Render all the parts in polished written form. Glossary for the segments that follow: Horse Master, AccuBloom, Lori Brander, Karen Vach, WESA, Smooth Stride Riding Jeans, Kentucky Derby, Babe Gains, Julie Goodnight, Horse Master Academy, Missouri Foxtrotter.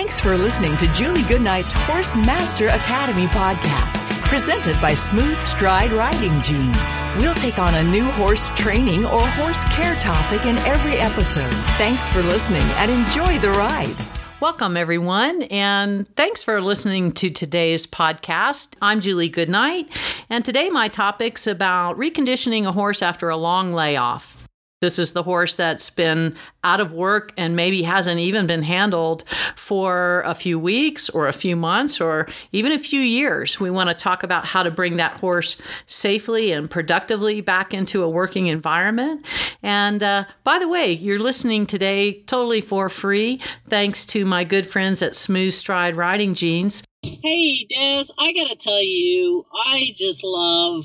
Thanks for listening to Julie Goodnight's Horse Master Academy podcast, presented by Smooth Stride Riding Jeans. We'll take on a new horse training or horse care topic in every episode. Thanks for listening and enjoy the ride. Welcome, everyone, and thanks for listening to today's podcast. I'm Julie Goodnight, and today my topic's about reconditioning a horse after a long layoff. This is the horse that's been out of work and maybe hasn't even been handled for a few weeks or a few months or even a few years. We want to talk about how to bring that horse safely and productively back into a working environment. And by the way, you're listening today totally for free, thanks to my good friends at Smooth Stride Riding Jeans. Hey, Des, I got to tell you, I just love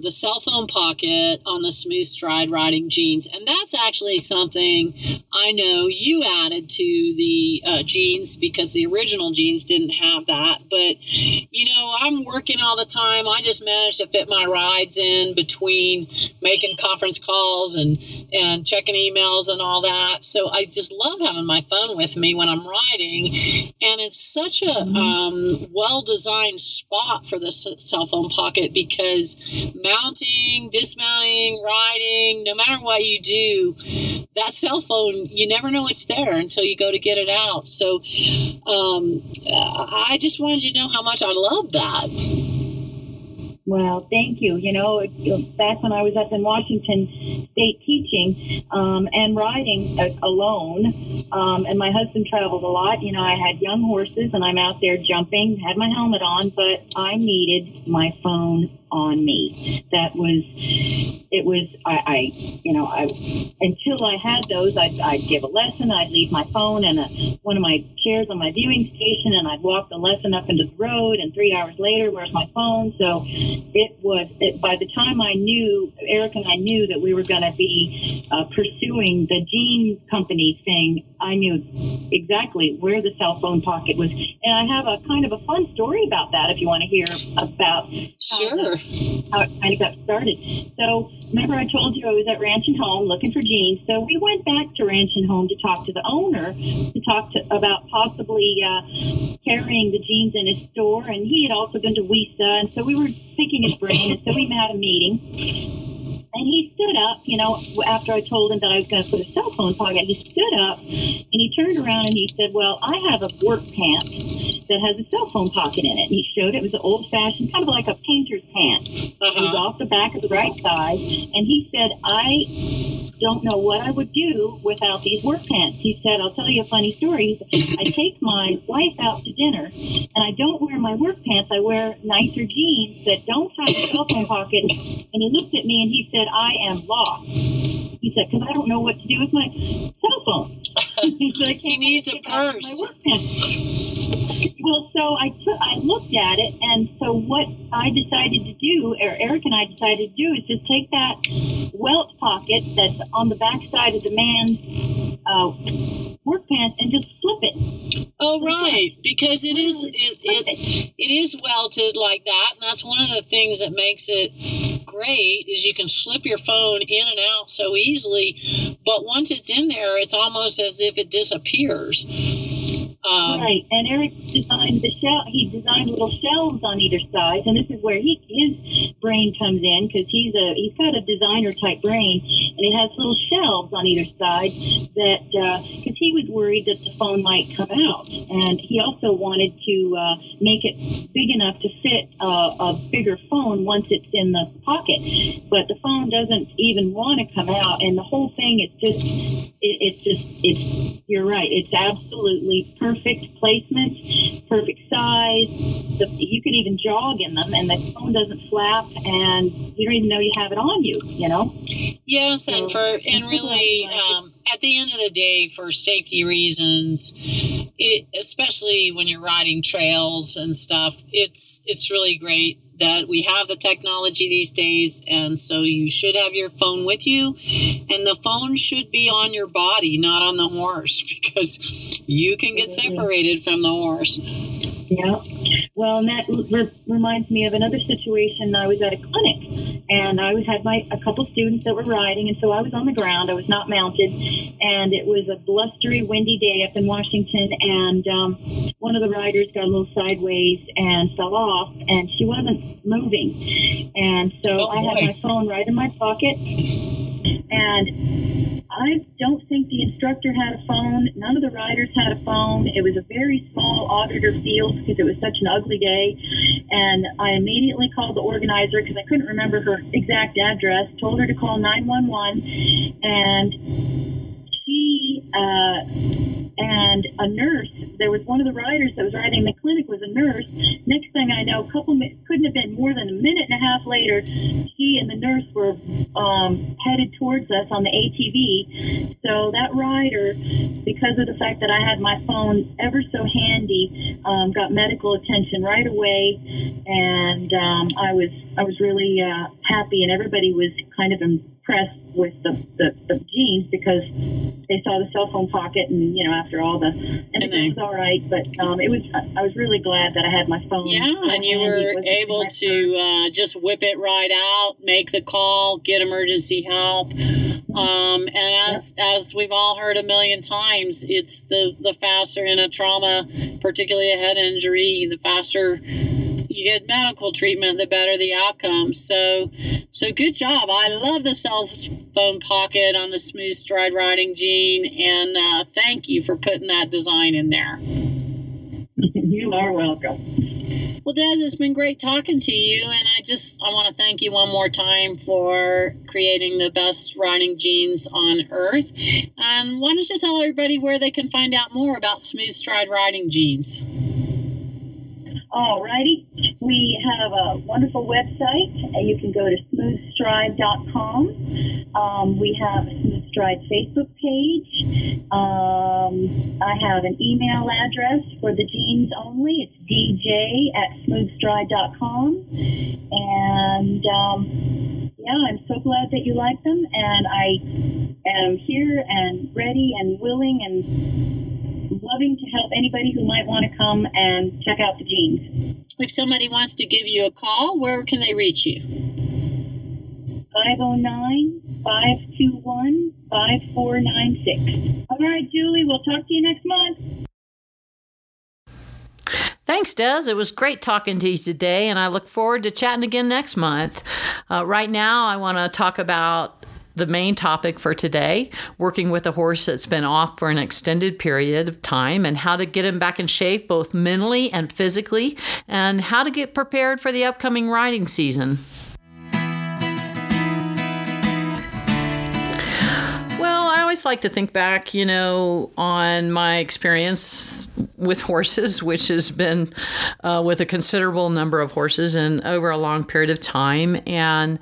the cell phone pocket on the Smooth Stride Riding Jeans. And that's actually something I know you added to the jeans because the original jeans didn't have that. But, you know, I'm working all the time. I just managed to fit my rides in between making conference calls and checking emails and all that. So I just love having my phone with me when I'm riding. And it's such a well-designed spot for the cell phone pocket because mounting, dismounting, riding, no matter what you do, that cell phone, you never know it's there until you go to get it out. So I just wanted you to know how much I love that. Well, thank you. You know, back when I was up in Washington State teaching and riding alone, and my husband traveled a lot, you know, I had young horses and I'm out there jumping, had my helmet on, but I needed my phone on me. Until I had those, I'd give a lesson, I'd leave my phone and one of my chairs on my viewing station, and I'd walk the lesson up into the road, and 3 hours later, where's my phone? So by the time Eric and I knew that we were going to be pursuing the jean company thing, I knew exactly where the cell phone pocket was. And I have a kind of a fun story about that if you want to hear about how it kind of got started. So remember I told you I was at Ranch and Home looking for jeans. So we went back to Ranch and Home to talk to the owner about possibly carrying the jeans in his store. And he had also been to WESA. And so we were picking his brain. And so we had a meeting. And he stood up, you know, after I told him that I was going to put a cell phone pocket, he stood up and he turned around and he said, well, I have a work pant that has a cell phone pocket in it. And he showed it was an old-fashioned, kind of like a painter's pant. Uh-huh. It was off the back of the right side. And he said, I don't know what I would do without these work pants. He said, I'll tell you a funny story. He said, I take my wife out to dinner and I don't wear my work pants. I wear nicer jeans that don't have a cell phone pocket. And he looked at me and he said, I am lost. He said, because I don't know what to do with my cell phone. He said, he needs a purse. Well, so I looked at it, and so what I decided to do, or Eric and I decided to do, is just take that welt pocket that's on the back side of the man's work pants and just flip it. Oh, right, because it is welted like that, and that's one of the things that makes it great is you can slip your phone in and out so easily, but once it's in there, it's almost as if it disappears. Right, and Eric designed the shell. He designed little shelves on either side, and this is where his brain comes in because he's got a designer type brain, and it has little shelves on either side that because he was worried that the phone might come out, and he also wanted to make it big enough to fit a bigger phone once it's in the pocket, but the phone doesn't even want to come out, and the whole thing is just you're right, it's absolutely perfect. Perfect placement, perfect size. You can even jog in them, and the phone doesn't flap, and you don't even know you have it on you. You know. Yes, so, and really, at the end of the day, for safety reasons, especially when you're riding trails and stuff, it's really great that we have the technology these days, and so you should have your phone with you, and the phone should be on your body, not on the horse, because you can get separated from the horse. Yeah. Well, and that reminds me of another situation. I was at a clinic, and I had a couple students that were riding, and so I was on the ground. I was not mounted, and it was a blustery, windy day up in Washington, and one of the riders got a little sideways and fell off, and she wasn't moving. And so I had my phone right in my pocket, and I don't think the instructor had a phone. None of the riders had a phone. It was a very small auditor field because it was such an ugly day. And I immediately called the organizer because I couldn't remember her exact address, told her to call 911. And she and a nurse, there was one of the riders that was riding the clinic was a nurse. Next thing I know, couldn't have been more than a minute and a half later, she and the nurse were headed towards us on the ATV. So that rider, because of the fact that I had my phone ever so handy, got medical attention right away, and I was really happy, and everybody was kind of impressed with the jeans because they saw the cell phone pocket, and after all everything was all right, but I was really glad that I had my phone. Yeah, and you were able to just whip it right out, make the call, get emergency help. And as we've all heard a million times, it's the faster in a trauma, particularly a head injury, the faster you get medical treatment, the better the outcome. So good job. I love the cell phone pocket on the Smooth Stride Riding Jean, and thank you for putting that design in there. You are welcome. Well, Des, it's been great talking to you, and I want to thank you one more time for creating the best riding jeans on earth. And why don't you tell everybody where they can find out more about Smooth Stride Riding Jeans? All righty. We have a wonderful website. You can go to smoothstride.com. We have a Smooth Stride Facebook page. I have an email address for the jeans only. It's dj@smoothstride.com. And I'm so glad that you like them. And I am here and ready and willing and loving to help anybody who might want to come and check out the jeans. If somebody wants to give you a call, where can they reach you? 509-521-5496. All right, Julie, we'll talk to you next month. Thanks, Des. It was great talking to you today, and I look forward to chatting again next month. Right now, I want to talk about the main topic for today, working with a horse that's been off for an extended period of time and how to get him back in shape, both mentally and physically, and how to get prepared for the upcoming riding season. Well, I always like to think back, on my experience with horses, which has been with a considerable number of horses and over a long period of time. And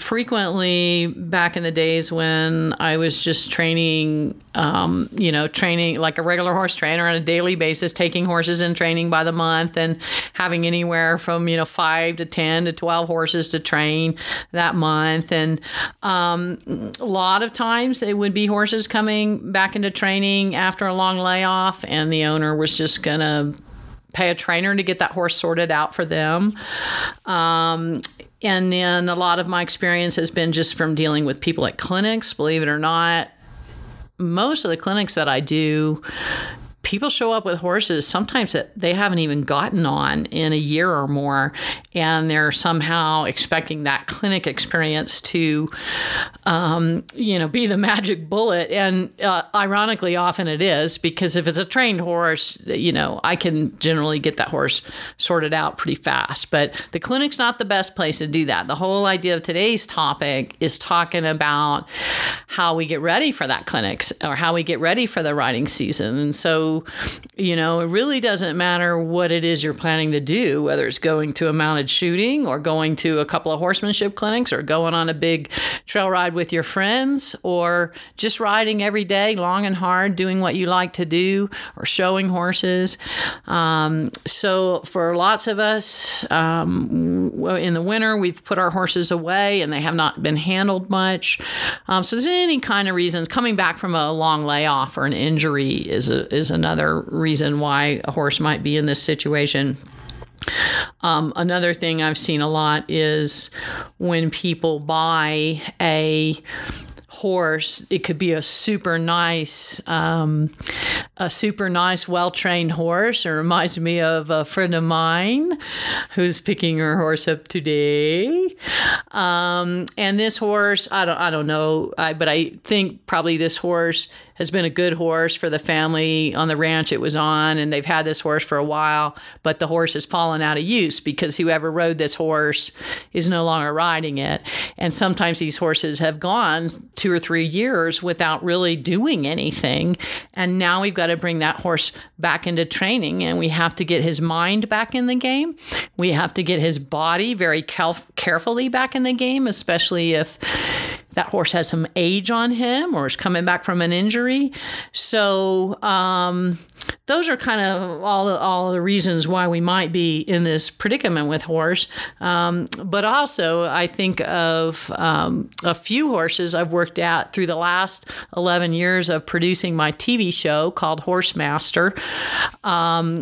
frequently back in the days when I was just training like a regular horse trainer on a daily basis, taking horses and training by the month and having anywhere from, 5 to 10 to 12 horses to train that month. And a lot of times it would be horses coming back into training after a long layoff, and the owner was just going to pay a trainer to get that horse sorted out for them. And then a lot of my experience has been just from dealing with people at clinics. Believe it or not, most of the clinics that I do, people show up with horses sometimes that they haven't even gotten on in a year or more, and they're somehow expecting that clinic experience to, be the magic bullet. And ironically, often it is, because if it's a trained horse, I can generally get that horse sorted out pretty fast. But the clinic's not the best place to do that. The whole idea of today's topic is talking about how we get ready for that clinics or how we get ready for the riding season. And so, it really doesn't matter what it is you're planning to do, whether it's going to a mounted shooting or going to a couple of horsemanship clinics or going on a big trail ride with your friends or just riding every day long and hard, doing what you like to do or showing horses. So for lots of us, in the winter, we've put our horses away and they have not been handled much. So there's any kind of reasons coming back from a long layoff or an injury is another another reason why a horse might be in this situation. Another thing I've seen a lot is when people buy a horse, it could be a super nice, well-trained horse. It reminds me of a friend of mine who's picking her horse up today. And this horse, I don't know, but I think probably this horse has been a good horse for the family on the ranch it was on, and they've had this horse for a while, but the horse has fallen out of use because whoever rode this horse is no longer riding it. And sometimes these horses have gone 2 or 3 years without really doing anything, and now we've got to bring that horse back into training, and we have to get his mind back in the game. We have to get his body very carefully back in the game, especially if that horse has some age on him or is coming back from an injury. So those are kind of all the reasons why we might be in this predicament with horse. But also, I think of a few horses I've worked at through the last 11 years of producing my TV show called Horse Master.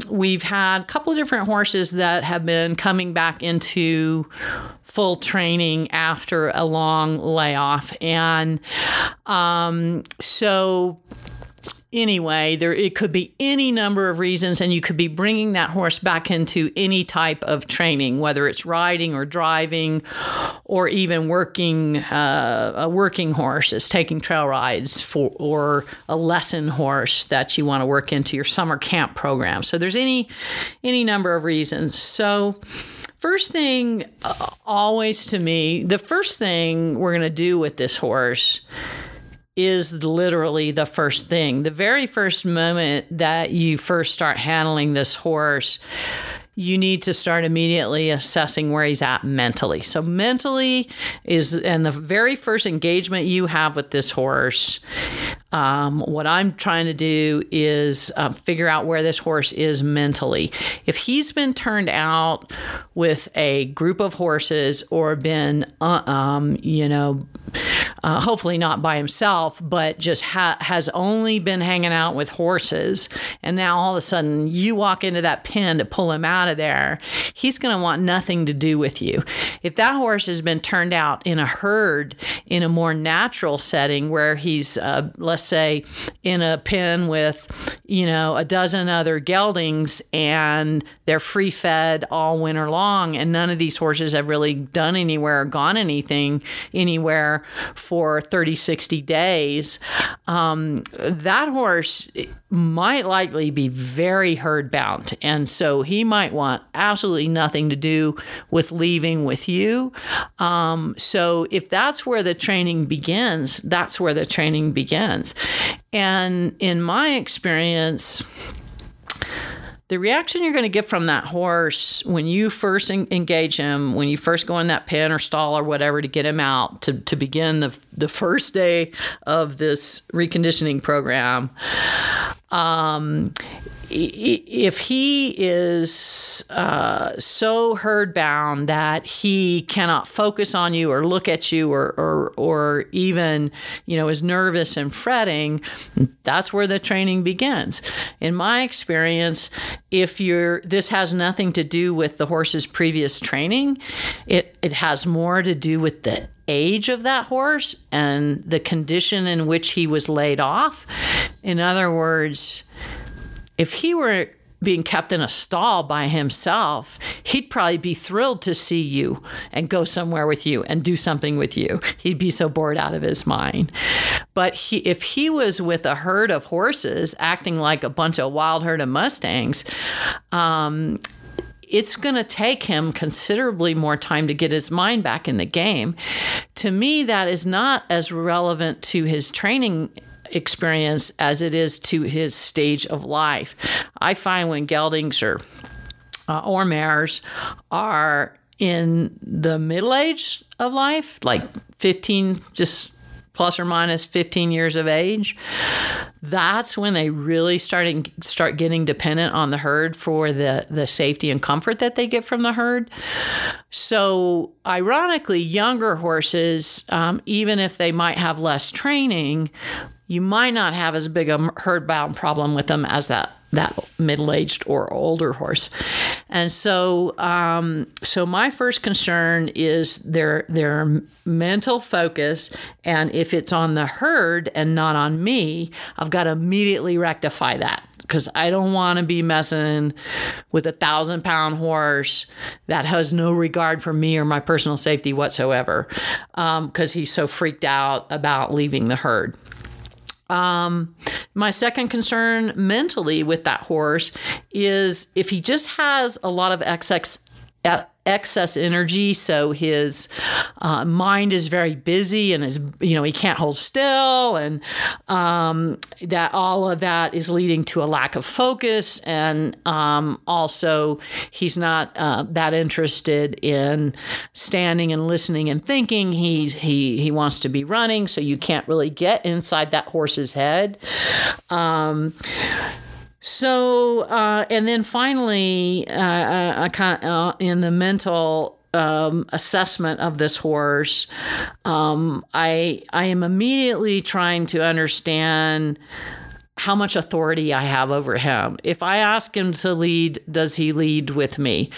We've had a couple of different horses that have been coming back into full training after a long layoff. And so anyway, it could be any number of reasons, and you could be bringing that horse back into any type of training, whether it's riding or driving or even working. A working horse is taking trail rides or a lesson horse that you want to work into your summer camp program. So there's any number of reasons. So first thing, always to me, the first thing we're going to do with this horse is literally the first thing. The very first moment that you first start handling this horse, you need to start immediately assessing where he's at mentally. So mentally and the very first engagement you have with this horse, what I'm trying to do is figure out where this horse is mentally. If he's been turned out with a group of horses or been, hopefully not by himself, but just has only been hanging out with horses, and now all of a sudden you walk into that pen to pull him out of there, he's going to want nothing to do with you. If that horse has been turned out in a herd, in a more natural setting where he's let's say in a pen with, a dozen other geldings, and they're free fed all winter long, and none of these horses have really done anywhere or gone anywhere for 30, 60 days, that horse might likely be very herd bound. And so he might want absolutely nothing to do with leaving with you. So if that's where the training begins, that's where the training begins. And in my experience, the reaction you're going to get from that horse when you first engage him, when you first go in that pen or stall or whatever to get him out to begin the first day of this reconditioning program, if he is so herd bound that he cannot focus on you or look at you or even, is nervous and fretting, that's where the training begins. In my experience, if this has nothing to do with the horse's previous training, it has more to do with the age of that horse and the condition in which he was laid off. In other words, if he were being kept in a stall by himself, he'd probably be thrilled to see you and go somewhere with you and do something with you. He'd be so bored out of his mind. But if he was with a herd of horses acting like a bunch of wild herd of Mustangs, it's going to take him considerably more time to get his mind back in the game. To me, that is not as relevant to his training experience as it is to his stage of life. I find when geldings or mares are in the middle age of life, like 15, just plus or minus 15 years of age, that's when they really start getting dependent on the herd for the safety and comfort that they get from the herd. So ironically, younger horses, even if they might have less training, you might not have as big a herd bound problem with them as that middle-aged or older horse. And so so my first concern is their mental focus. And if it's on the herd and not on me, I've got to immediately rectify that, because I don't want to be messing with 1,000-pound horse that has no regard for me or my personal safety whatsoever, because he's so freaked out about leaving the herd. My second concern mentally with that horse is if he just has a lot of excess energy, so his mind is very busy and he can't hold still, and that all of that is leading to a lack of focus, and also he's not that interested in standing and listening and thinking. He wants to be running, so you can't really get inside that horse's head. And then finally, in the mental assessment of this horse, I am immediately trying to understand how much authority I have over him. If I ask him to lead, does he lead with me?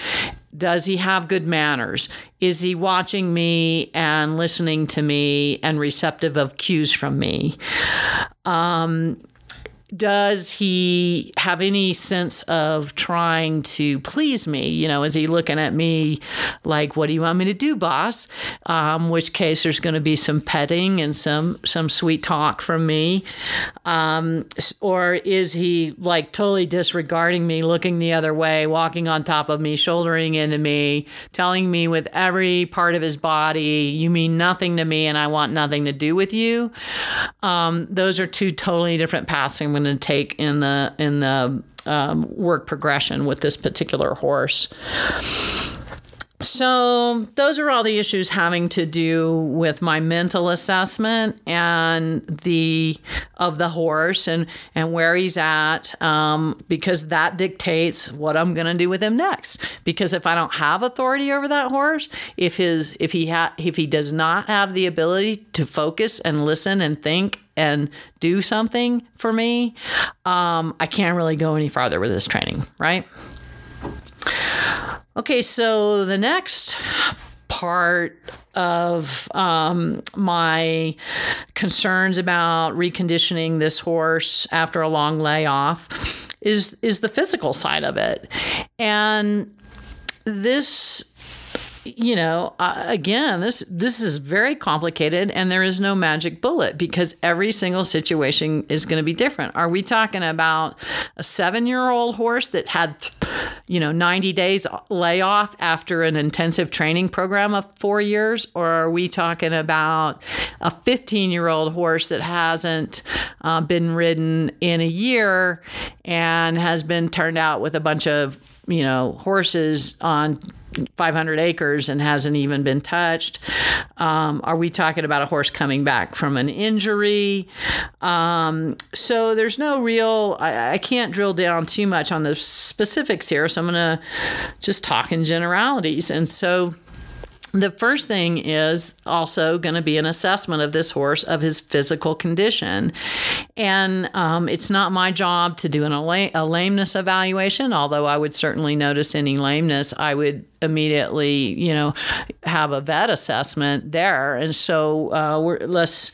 Does he have good manners? Is he watching me and listening to me and receptive of cues from me? Does he have any sense of trying to please me? Is he looking at me like, what do you want me to do, boss? Which case there's going to be some petting and some sweet talk from me. Or is he like totally disregarding me, looking the other way, walking on top of me, shouldering into me, telling me with every part of his body, you mean nothing to me and I want nothing to do with you? Those are two totally different paths I'm going to take in the work progression with this particular horse. So those are all the issues having to do with my mental assessment and of the horse and where he's at, because that dictates what I'm going to do with him next. Because if I don't have authority over that horse, if he does not have the ability to focus and listen and think and do something for me, I can't really go any farther with this training, right? Okay, so the next part of my concerns about reconditioning this horse after a long layoff is the physical side of it. And this, again, this is very complicated, and there is no magic bullet because every single situation is going to be different. Are we talking about a 7-year-old horse that had, 90 days layoff after an intensive training program of 4 years? Or are we talking about a 15-year-old horse that hasn't been ridden in a year and has been turned out with a bunch of, horses on 500 acres and hasn't even been touched? Are we talking about a horse coming back from an injury? So there's no real, I can't drill down too much on the specifics here. So I'm going to just talk in generalities. And so the first thing is also going to be an assessment of this horse, of his physical condition. And it's not my job to do a lameness evaluation, although I would certainly notice any lameness. I would immediately, have a vet assessment there. And so let's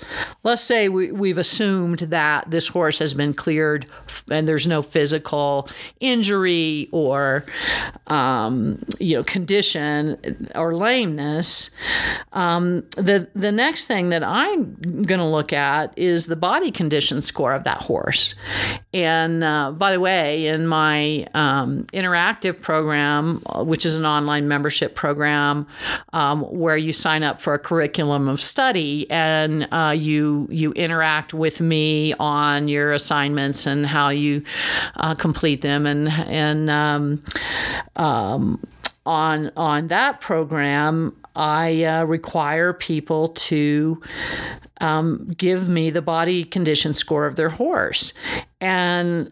say we've assumed that this horse has been cleared and there's no physical injury or, condition or lameness. The next thing that I'm going to look at is the body condition score of that horse. And by the way, in my interactive program, which is an online membership program where you sign up for a curriculum of study and you interact with me on your assignments and how you complete them and on that program I require people to give me the body condition score of their horse, and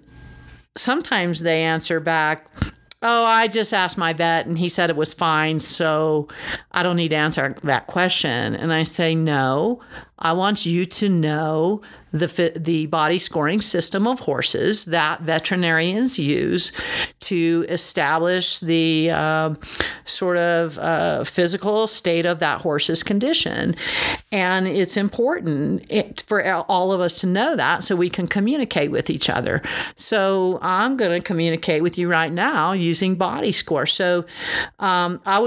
sometimes they answer back, "Oh, I just asked my vet and he said it was fine, so I don't need to answer that question." And I say, no, I want you to know the body scoring system of horses that veterinarians use to establish the physical state of that horse's condition. And it's important for all of us to know that so we can communicate with each other. So I'm going to communicate with you right now using body score. So I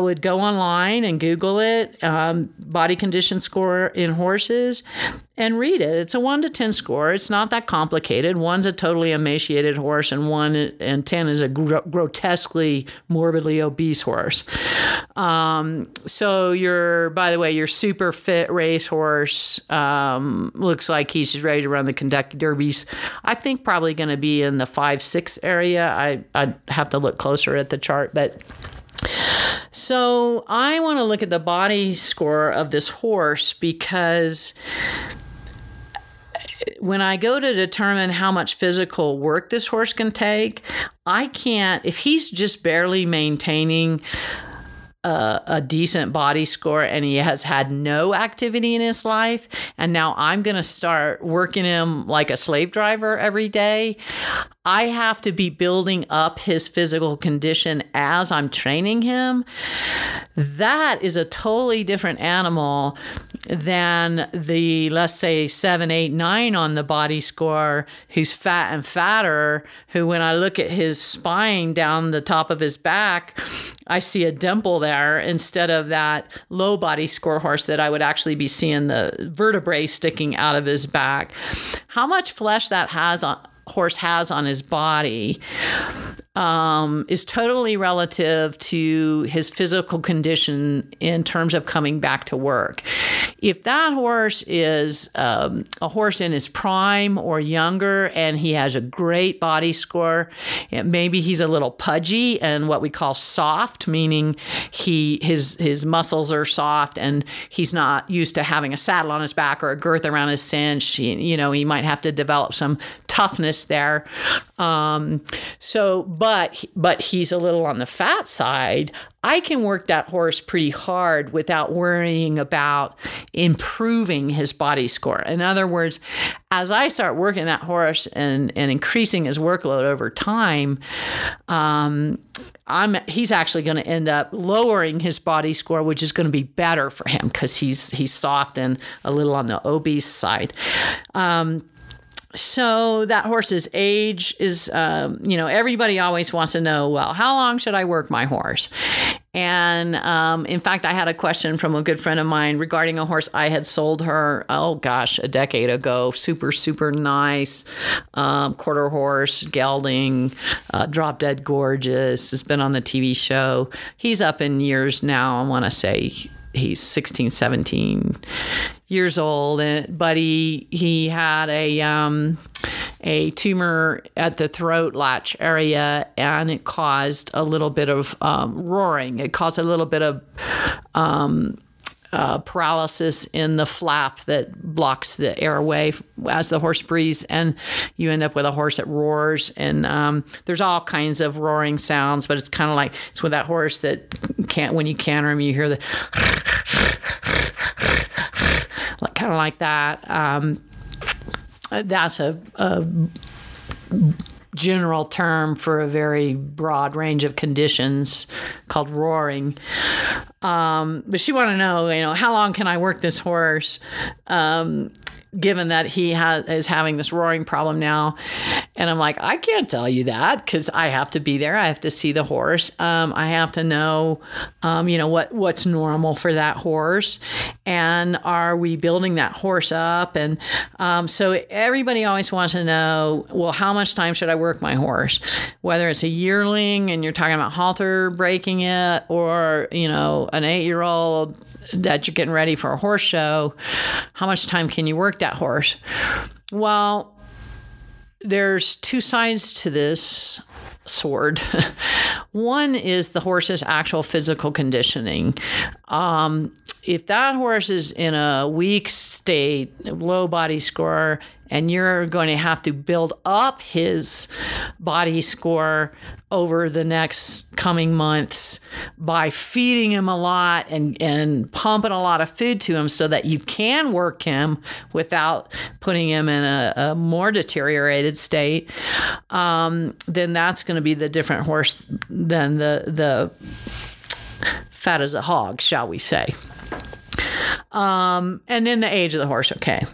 would go online and Google it, body condition score in horses, and read it. It's a 1 to 10 score. It's not that complicated. 1's a totally emaciated horse, and 1 and 10 is a grotesquely, morbidly obese horse. So your super fit racehorse looks like he's ready to run the Kentucky Derbies. I think probably going to be in the 5-6 area. I'd have to look closer at the chart, but. So I want to look at the body score of this horse, because when I go to determine how much physical work this horse can take, if he's just barely maintaining a decent body score and he has had no activity in his life, and now I'm going to start working him like a slave driver every day, I have to be building up his physical condition as I'm training him. That is a totally different animal than the, let's say, 7, 8, 9 on the body score, who's fat and fatter, who, when I look at his spine down the top of his back, I see a dimple there, instead of that low body score horse that I would actually be seeing the vertebrae sticking out of his back. How much flesh that horse has on his body is totally relative to his physical condition in terms of coming back to work. If that horse is a horse in his prime or younger, and he has a great body score, maybe he's a little pudgy and what we call soft, meaning his muscles are soft and he's not used to having a saddle on his back or a girth around his cinch. He might have to develop some toughness there. But he's a little on the fat side. I can work that horse pretty hard without worrying about improving his body score. In other words, as I start working that horse and increasing his workload over time, he's actually going to end up lowering his body score, which is going to be better for him because he's soft and a little on the obese side. So that horse's age is, everybody always wants to know, well, how long should I work my horse? And in fact, I had a question from a good friend of mine regarding a horse I had sold her, a decade ago. Super, super nice quarter horse, gelding, drop dead gorgeous, has been on the TV show. He's up in years now. I want to say he's 16, 17 years old, but he had a tumor at the throat latch area, and it caused a little bit of roaring. It caused a little bit of paralysis in the flap that blocks the airway as the horse breathes, and you end up with a horse that roars. And there's all kinds of roaring sounds, but it's kind of like it's with that horse that can't. When you canter him, you hear the kind of like that. That's a general term for a very broad range of conditions called roaring. But she wanted to know, how long can I work this horse, given that he is having this roaring problem now? And I'm like, I can't tell you that, because I have to be there. I have to see the horse. I have to know, what's normal for that horse, and are we building that horse up? And so everybody always wants to know, well, how much time should I work my horse? Whether it's a yearling and you're talking about halter breaking it, or an 8-year-old that you're getting ready for a horse show, how much time can you work that horse? Well, there's two sides to this sword. One is the horse's actual physical conditioning. If that horse is in a weak state, low body score, and you're going to have to build up his body score over the next coming months by feeding him a lot and pumping a lot of food to him so that you can work him without putting him in a more deteriorated state, then that's going to be the different horse than the fat as a hog, shall we say. And then the age of the horse. Okay.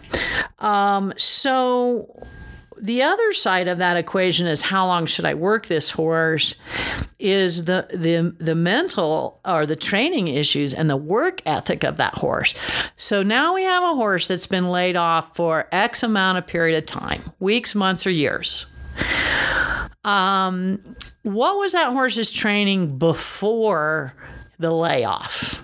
So the other side of that equation is how long should I work this horse is the mental or the training issues and the work ethic of that horse. So now we have a horse that's been laid off for X amount of period of time, weeks, months, or years. What was that horse's training before the layoff?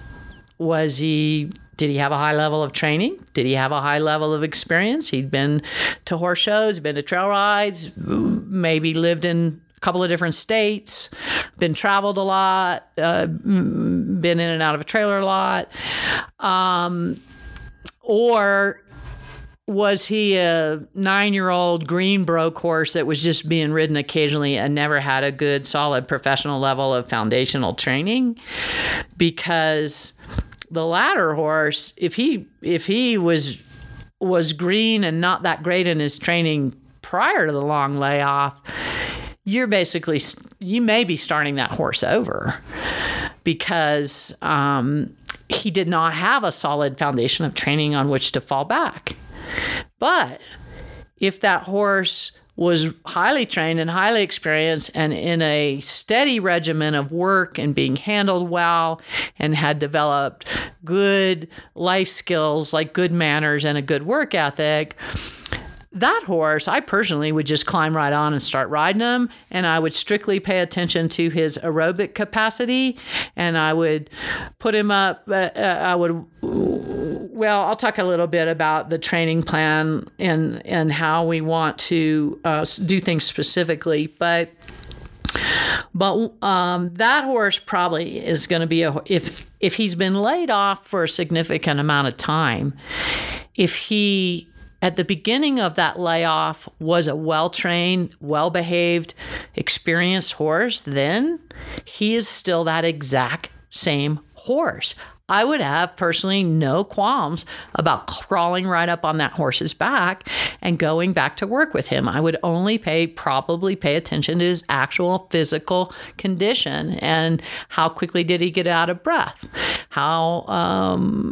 Did he have a high level of training? Did he have a high level of experience? He'd been to horse shows, been to trail rides, maybe lived in a couple of different states, been traveled a lot, been in and out of a trailer a lot. Or was he a 9-year-old green broke horse that was just being ridden occasionally and never had a good, solid professional level of foundational training? Because the latter horse, if he was green and not that great in his training prior to the long layoff, you may be starting that horse over because he did not have a solid foundation of training on which to fall back. But if that horse was highly trained and highly experienced and in a steady regimen of work and being handled well and had developed good life skills like good manners and a good work ethic, that horse, I personally would just climb right on and start riding him, and I would strictly pay attention to his aerobic capacity, and I would put him up. I'll talk a little bit about the training plan and how we want to do things specifically, but that horse probably is going to be if he's been laid off for a significant amount of time, if he at the beginning of that layoff was a well-trained, well-behaved, experienced horse, then he is still that exact same horse. I would have personally no qualms about crawling right up on that horse's back and going back to work with him. I would only probably pay attention to his actual physical condition and how quickly did he get out of breath? How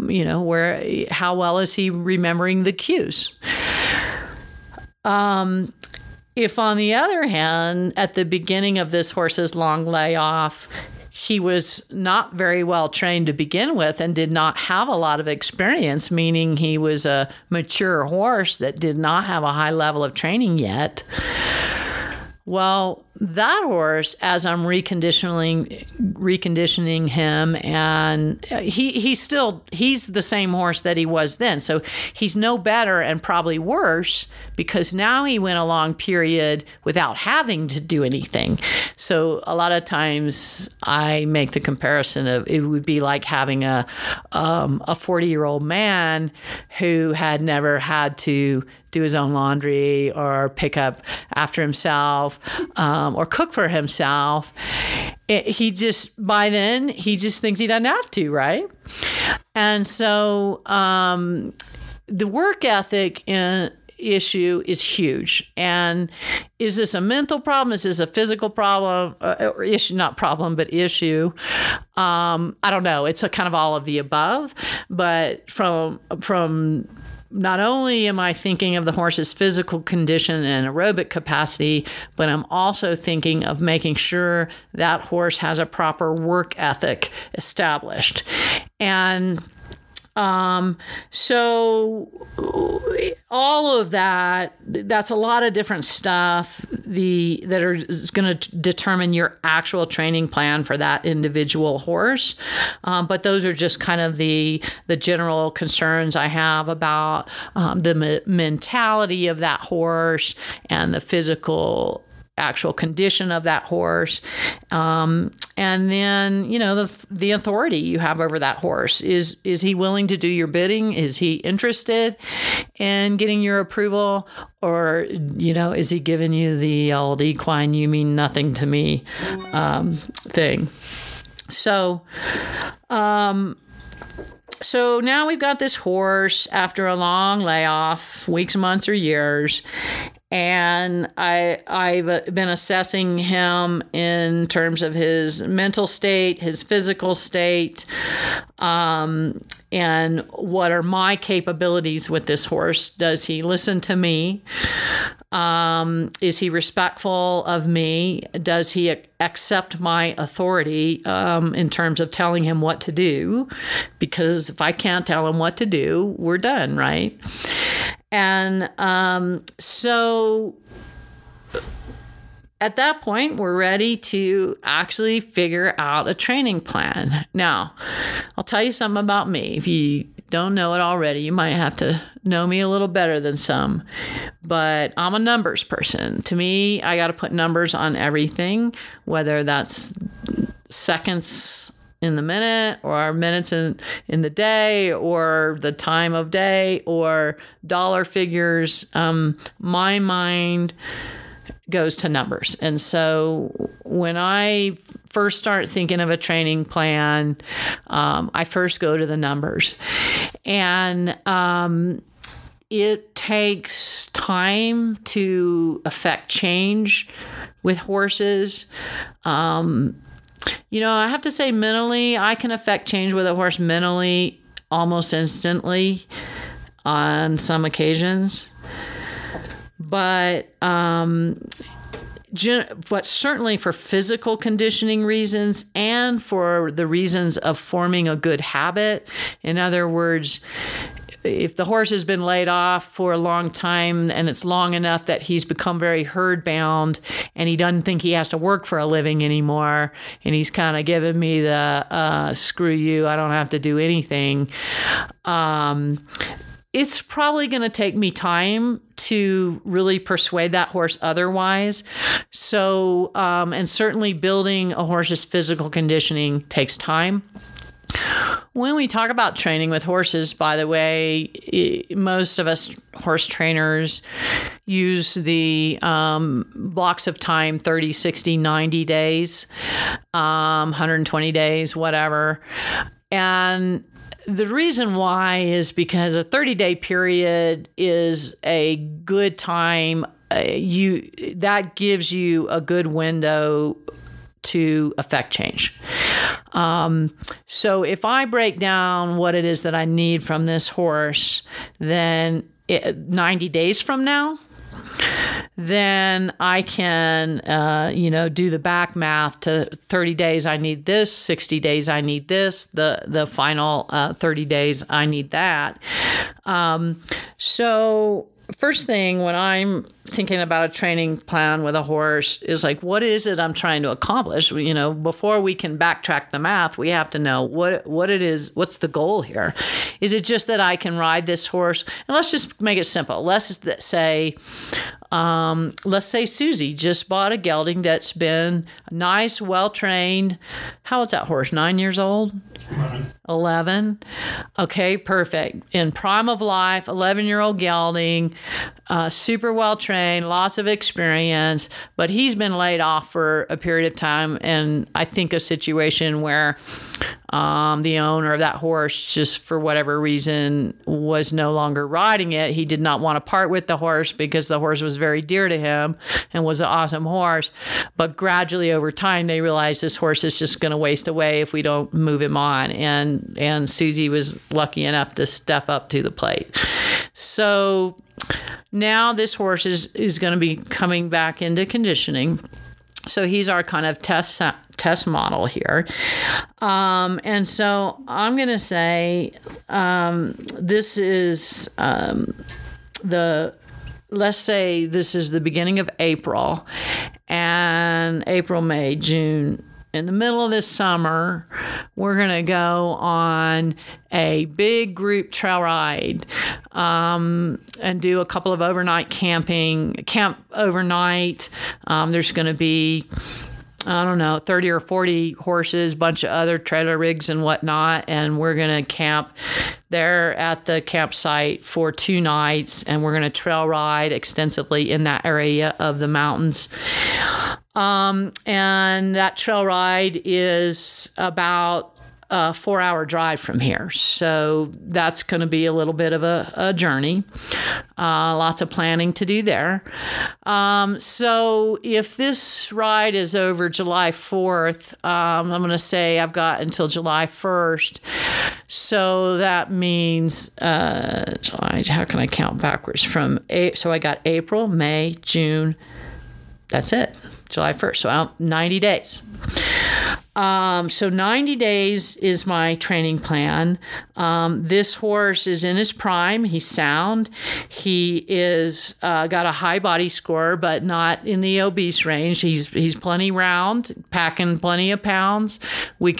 well is he remembering the cues? If on the other hand, at the beginning of this horse's long layoff, he was not very well trained to begin with and did not have a lot of experience, meaning he was a mature horse that did not have a high level of training yet. Well, that horse, as I'm reconditioning him, and he's the same horse that he was then. So he's no better and probably worse because now he went a long period without having to do anything. So a lot of times I make the comparison of it would be like having a 40-year-old man who had never had to do his own laundry or pick up after himself or cook for himself. By then, he just thinks he doesn't have to, right? And so the work ethic issue is huge. And is this a mental problem? Is this a physical problem or issue? Not problem, but issue. I don't know. It's a kind of all of the above, but from not only am I thinking of the horse's physical condition and aerobic capacity, but I'm also thinking of making sure that horse has a proper work ethic established. And so all of that's a lot of different stuff that is going to determine your actual training plan for that individual horse. But those are just kind of the general concerns I have about the mentality of that horse and the physical actual condition of that horse. And then, you know, the authority you have over that horse. Is he willing to do your bidding? Is he interested in getting your approval? Or, you know, is he giving you the old equine, you mean nothing to me thing? So, so now we've got this horse after a long layoff, weeks, months, or years, and I've been assessing him in terms of his mental state, his physical state, and what are my capabilities with this horse? Does he listen to me? Is he respectful of me? Does he accept my authority in terms of telling him what to do? Because if I can't tell him what to do, we're done, right? And so at that point, we're ready to actually figure out a training plan. Now, I'll tell you something about me. If you don't know it already, you might have to know me a little better than some, but I'm a numbers person. To me, I got to put numbers on everything, whether that's seconds in the minute or minutes in the day or the time of day or dollar figures. My mind goes to numbers. And so when I first start thinking of a training plan, I first go to the numbers. And it takes time to affect change with horses. You know, I have to say mentally, I can affect change with a horse mentally almost instantly on some occasions. But but certainly for physical conditioning reasons and for the reasons of forming a good habit. In other words, if the horse has been laid off for a long time and it's long enough that he's become very herd bound and he doesn't think he has to work for a living anymore, and he's kind of giving me the screw you, I don't have to do anything. It's probably going to take me time to really persuade that horse otherwise. So, and certainly building a horse's physical conditioning takes time. When we talk about training with horses, by the way, most of us horse trainers use the blocks of time, 30, 60, 90 days, 120 days, whatever. And the reason why is because a 30-day period is a good time. That gives you a good window to affect change. So if I break down what it is that I need from this horse, then 90 days from now, then I can, you know, do the back math to 30 days I need this, 60 days I need this, the final 30 days I need that. So first thing when I'm thinking about a training plan with a horse is like, what is it I'm trying to accomplish? You know, before we can backtrack the math, we have to know what it is, what's the goal here? Is it just that I can ride this horse? And let's just make it simple. Let's say Susie just bought a gelding that's been nice, well-trained. How old's that horse? 9 years old? 11. Okay, perfect. In prime of life, 11-year-old gelding, super well-trained, lots of experience, but he's been laid off for a period of time. And I think a situation where the owner of that horse, just for whatever reason, was no longer riding it. He did not want to part with the horse because the horse was very dear to him and was an awesome horse. But gradually over time, they realized this horse is just going to waste away if we don't move him on. And Susie was lucky enough to step up to the plate. So now this horse is going to be coming back into conditioning. So he's our kind of test model here. And so I'm going to say this is let's say this is the beginning of April, and April, May, June, in the middle of this summer, we're going to go on a big group trail ride and do a couple of overnight camp overnight. There's going to be, 30 or 40 horses, bunch of other trailer rigs and whatnot. And we're going to camp there at the campsite for 2 nights. And we're going to trail ride extensively in that area of the mountains. And that trail ride is about a 4-hour drive from here. So that's going to be a little bit of a journey. Lots of planning to do there. So if this ride is over July 4th, I'm going to say I've got until July 1st. So that means, how can I count backwards from so I got April, May, June. That's it. July 1st. So out 90 days. So 90 days is my training plan. This horse is in his prime. He's sound. He is got a high body score, but not in the obese range. He's plenty round, packing plenty of pounds. I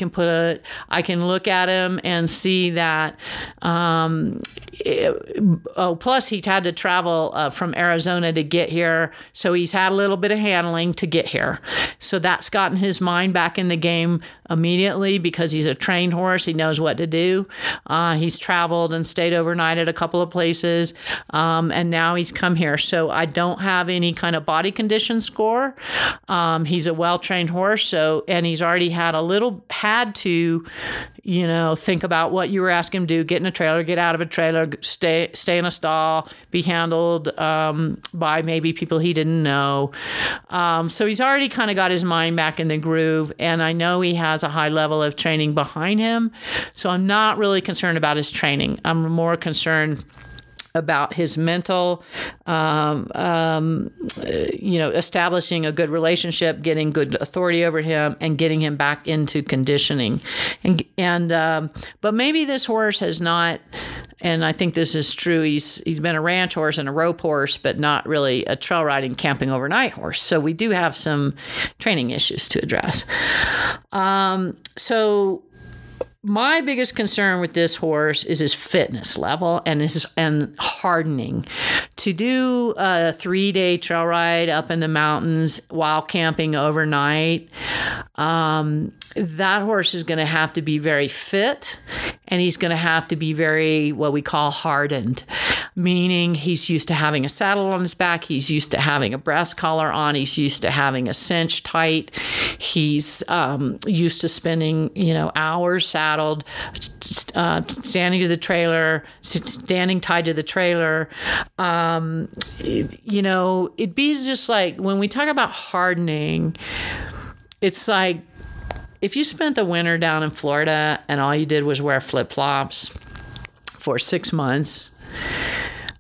can look at him and see that. Plus he had to travel from Arizona to get here, so he's had a little bit of handling to get here. So that's gotten his mind back in the game immediately because he's a trained horse. He knows what to do. He's traveled and stayed overnight at a couple of places, and now he's come here. So I don't have any kind of body condition score. He's a well-trained horse, and he's already think about what you were asking him to do, get in a trailer, get out of a trailer, stay in a stall, be handled by maybe people he didn't know. So he's already kind of got his mind back in the groove, and I know he has a high level of training behind him. So I'm not really concerned about his training. I'm more concerned about his mental, establishing a good relationship, getting good authority over him, and getting him back into conditioning. But maybe this horse has not, and I think this is true, he's been a ranch horse and a rope horse, but not really a trail riding, camping overnight horse. So we do have some training issues to address. My biggest concern with this horse is his fitness level and hardening. To do a 3-day trail ride up in the mountains while camping overnight, that horse is going to have to be very fit, and he's going to have to be very, what we call, hardened, meaning he's used to having a saddle on his back. He's used to having a breast collar on. He's used to having a cinch tight. He's used to spending, hours saddled, standing to the trailer, standing tied to the trailer. It'd be just like when we talk about hardening, it's like if you spent the winter down in Florida and all you did was wear flip-flops for 6 months,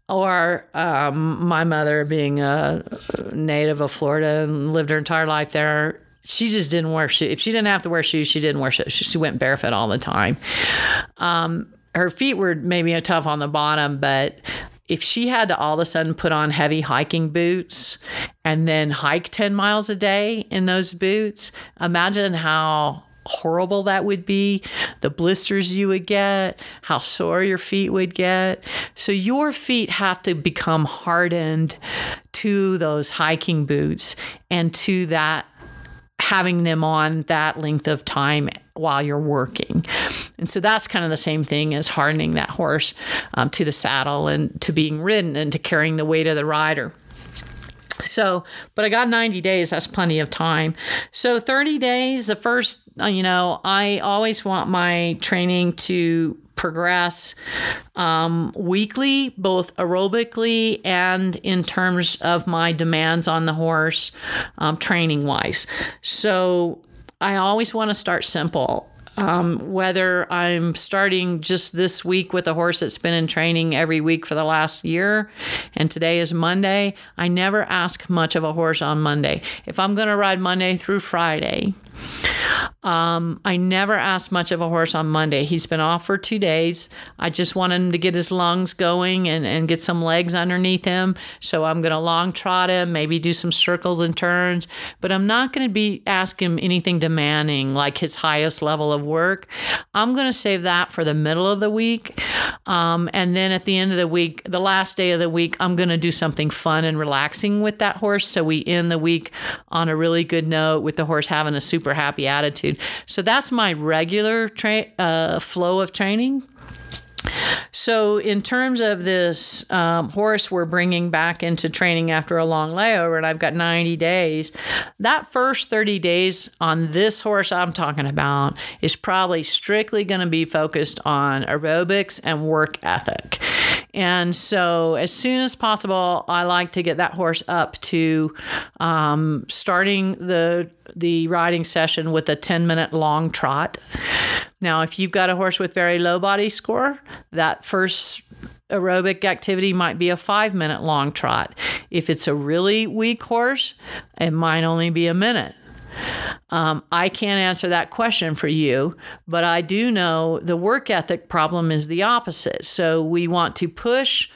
or my mother being a native of Florida and lived her entire life there, she just didn't wear shoes. If she didn't have to wear shoes, she didn't wear shoes. She went barefoot all the time. Her feet were maybe tough on the bottom, but if she had to all of a sudden put on heavy hiking boots and then hike 10 miles a day in those boots, imagine how horrible that would be, the blisters you would get, how sore your feet would get. So your feet have to become hardened to those hiking boots and to that having them on that length of time while you're working. And so that's kind of the same thing as hardening that horse to the saddle and to being ridden and to carrying the weight of the rider. So, but I got 90 days. That's plenty of time. So 30 days, the first, I always want my training to progress weekly, both aerobically and in terms of my demands on the horse, training wise. So I always want to start simple. Whether I'm starting just this week with a horse that's been in training every week for the last year, and today is Monday, I never ask much of a horse on Monday. If I'm going to ride Monday through Friday, I never ask much of a horse on Monday. He's been off for 2 days. I just want him to get his lungs going and get some legs underneath him. So I'm going to long trot him, maybe do some circles and turns, but I'm not going to be asking him anything demanding, like his highest level of work. I'm going to save that for the middle of the week. And then at the end of the week, the last day of the week, I'm going to do something fun and relaxing with that horse. So we end the week on a really good note with the horse having a super happy attitude. So that's my regular flow of training. So in terms of this horse we're bringing back into training after a long layover, and I've got 90 days, that first 30 days on this horse I'm talking about is probably strictly going to be focused on aerobics and work ethic. And so as soon as possible, I like to get that horse up to starting the riding session with a 10-minute long trot. Now, if you've got a horse with very low body score, that first aerobic activity might be a 5-minute long trot. If it's a really weak horse, it might only be a minute. I can't answer that question for you, but I do know the work ethic problem is the opposite. So we want to push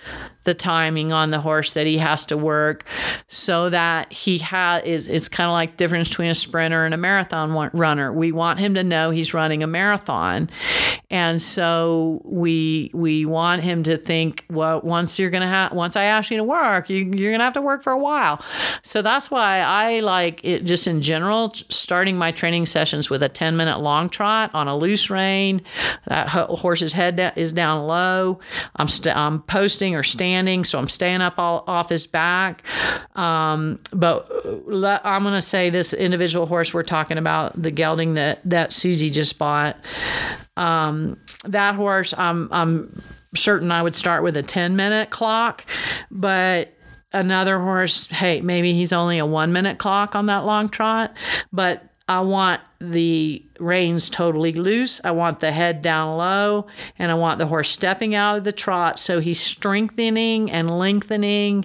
the timing on the horse that he has to work so that it's kind of like the difference between a sprinter and a marathon runner. We want him to know he's running a marathon. And so we want him to think, well, once I ask you to work, you're going to have to work for a while. So that's why I like it just in general, starting my training sessions with a 10-minute long trot on a loose rein. That horse's head is down low. I'm posting or standing. So I'm staying up off his back. But I'm going to say this individual horse we're talking about, the gelding that Susie just bought, that horse, I'm certain I would start with a 10-minute clock, but another horse, hey, maybe he's only a 1-minute clock on that long trot, but I want the reins totally loose. I want the head down low, and I want the horse stepping out of the trot so he's strengthening and lengthening,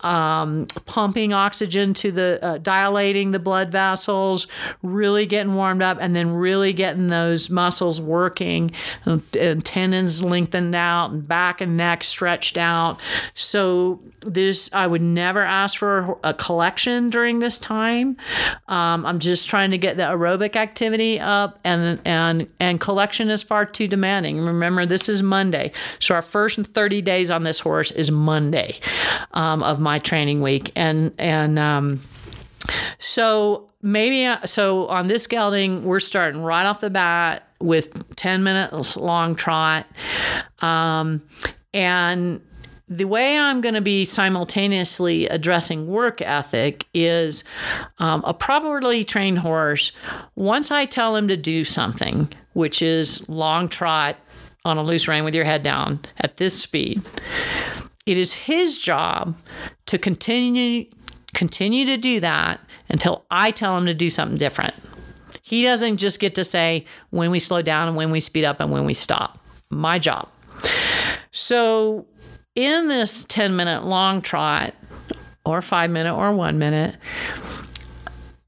pumping oxygen to the dilating the blood vessels, really getting warmed up, and then really getting those muscles working, and tendons lengthened out, and back and neck stretched out. So I would never ask for a collection during this time. I'm just trying to get the aerobic activity up, and collection is far too demanding. Remember, this is Monday. So our first 30 days on this horse is Monday of my training week. So on this gelding, we're starting right off the bat with 10 minutes long trot. And the way I'm going to be simultaneously addressing work ethic is a properly trained horse. Once I tell him to do something, which is long trot on a loose rein with your head down at this speed, it is his job to continue to do that until I tell him to do something different. He doesn't just get to say when we slow down and when we speed up and when we stop. My job. So in this 10-minute long trot, or 5-minute or 1-minute,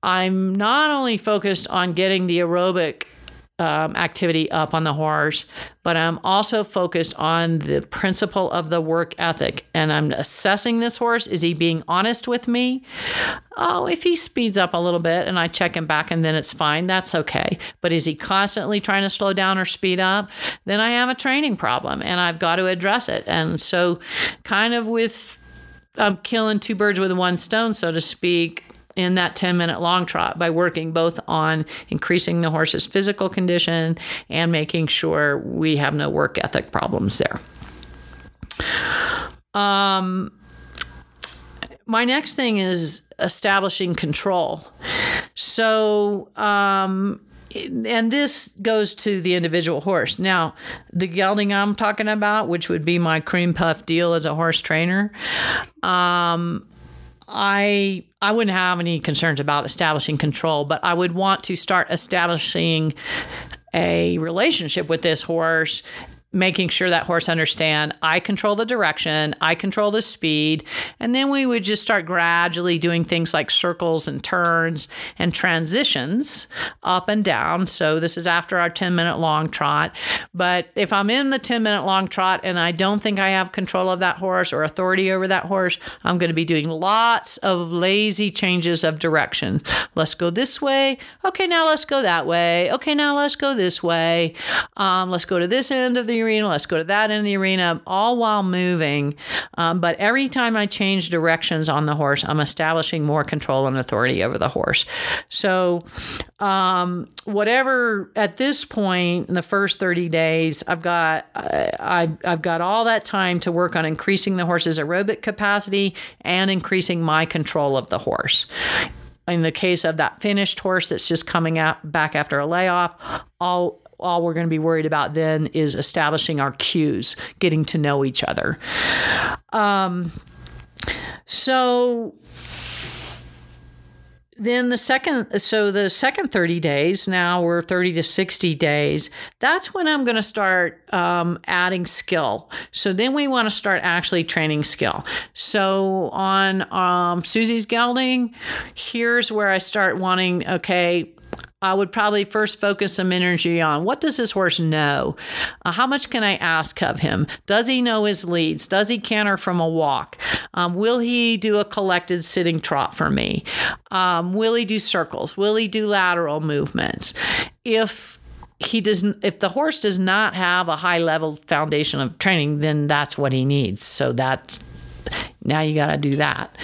I'm not only focused on getting the aerobic activity up on the horse, but I'm also focused on the principle of the work ethic. And I'm assessing this horse. Is he being honest with me? Oh, if he speeds up a little bit and I check him back and then it's fine, that's okay. But is he constantly trying to slow down or speed up? Then I have a training problem and I've got to address it. And so kind of I'm killing two birds with one stone, so to speak, in that 10-minute long trot by working both on increasing the horse's physical condition and making sure we have no work ethic problems there. My next thing is establishing control. So, and this goes to the individual horse. Now, the gelding I'm talking about, which would be my cream puff deal as a horse trainer, I wouldn't have any concerns about establishing control, but I would want to start establishing a relationship with this horse making sure that horse understand I control the direction, I control the speed. And then we would just start gradually doing things like circles and turns and transitions up and down. So this is after our 10-minute long trot. But if I'm in the 10-minute long trot and I don't think I have control of that horse or authority over that horse, I'm going to be doing lots of lazy changes of direction. Let's go this way. Okay, now let's go that way. Okay, now let's go this way. Let's go to this end of the arena. Let's go to that end of the arena, all while moving. But every time I change directions on the horse, I'm establishing more control and authority over the horse. So whatever, at this point in the first 30 days, I've got all that time to work on increasing the horse's aerobic capacity and increasing my control of the horse. In the case of that finished horse that's just coming out back after a layoff, all we're going to be worried about then is establishing our cues, getting to know each other. Then the second 30 days, now we're 30 to 60 days, that's when I'm going to start adding skill. So then we want to start actually training skill. So on Susie's gelding, here's where I start wanting, okay, I would probably first focus some energy on what does this horse know? How much can I ask of him? Does he know his leads? Does he canter from a walk? Will he do a collected sitting trot for me? Will he do circles? Will he do lateral movements? If the horse does not have a high level foundation of training, then that's what he needs. So now you got to do that.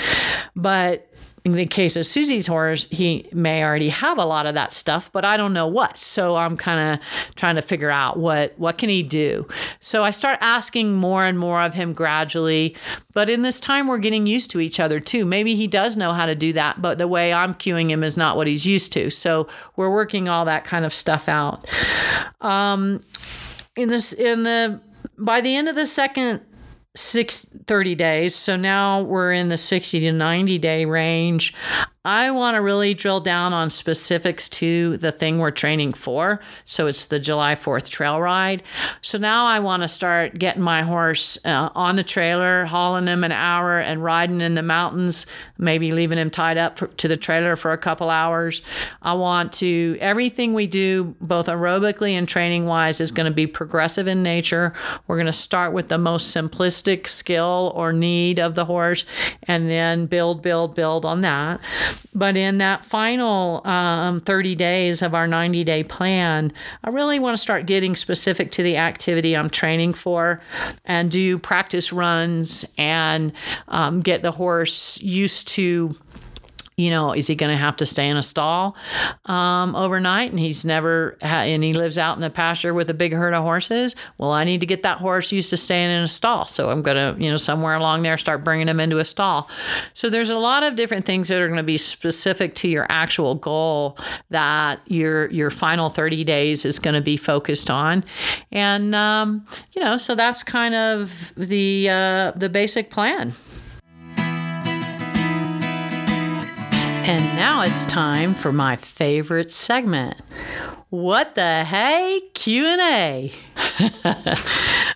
But in the case of Susie's horse, he may already have a lot of that stuff, but I don't know what. So I'm kind of trying to figure out what can he do. So I start asking more and more of him gradually. But in this time, we're getting used to each other too. Maybe he does know how to do that, but the way I'm cueing him is not what he's used to. So we're working all that kind of stuff out. By the end of the second 30 days, so now we're in the 60 to 90 day range, I want to really drill down on specifics to the thing we're training for. So it's the July 4th trail ride. So now I want to start getting my horse on the trailer, hauling him an hour and riding in the mountains, maybe leaving him tied up to the trailer for a couple hours. I want to, everything we do, both aerobically and training wise, is going to be progressive in nature. We're going to start with the most simplistic skill or need of the horse and then build on that. But in that final 30 days of our 90-day plan, I really want to start getting specific to the activity I'm training for and do practice runs and get the horse used to, is he going to have to stay in a stall overnight and he lives out in the pasture with a big herd of horses? Well, I need to get that horse used to staying in a stall. So I'm going to, somewhere along there, start bringing him into a stall. So there's a lot of different things that are going to be specific to your actual goal that your final 30 days is going to be focused on. And, so that's kind of the basic plan. And now it's time for my favorite segment. What the hey Q&A.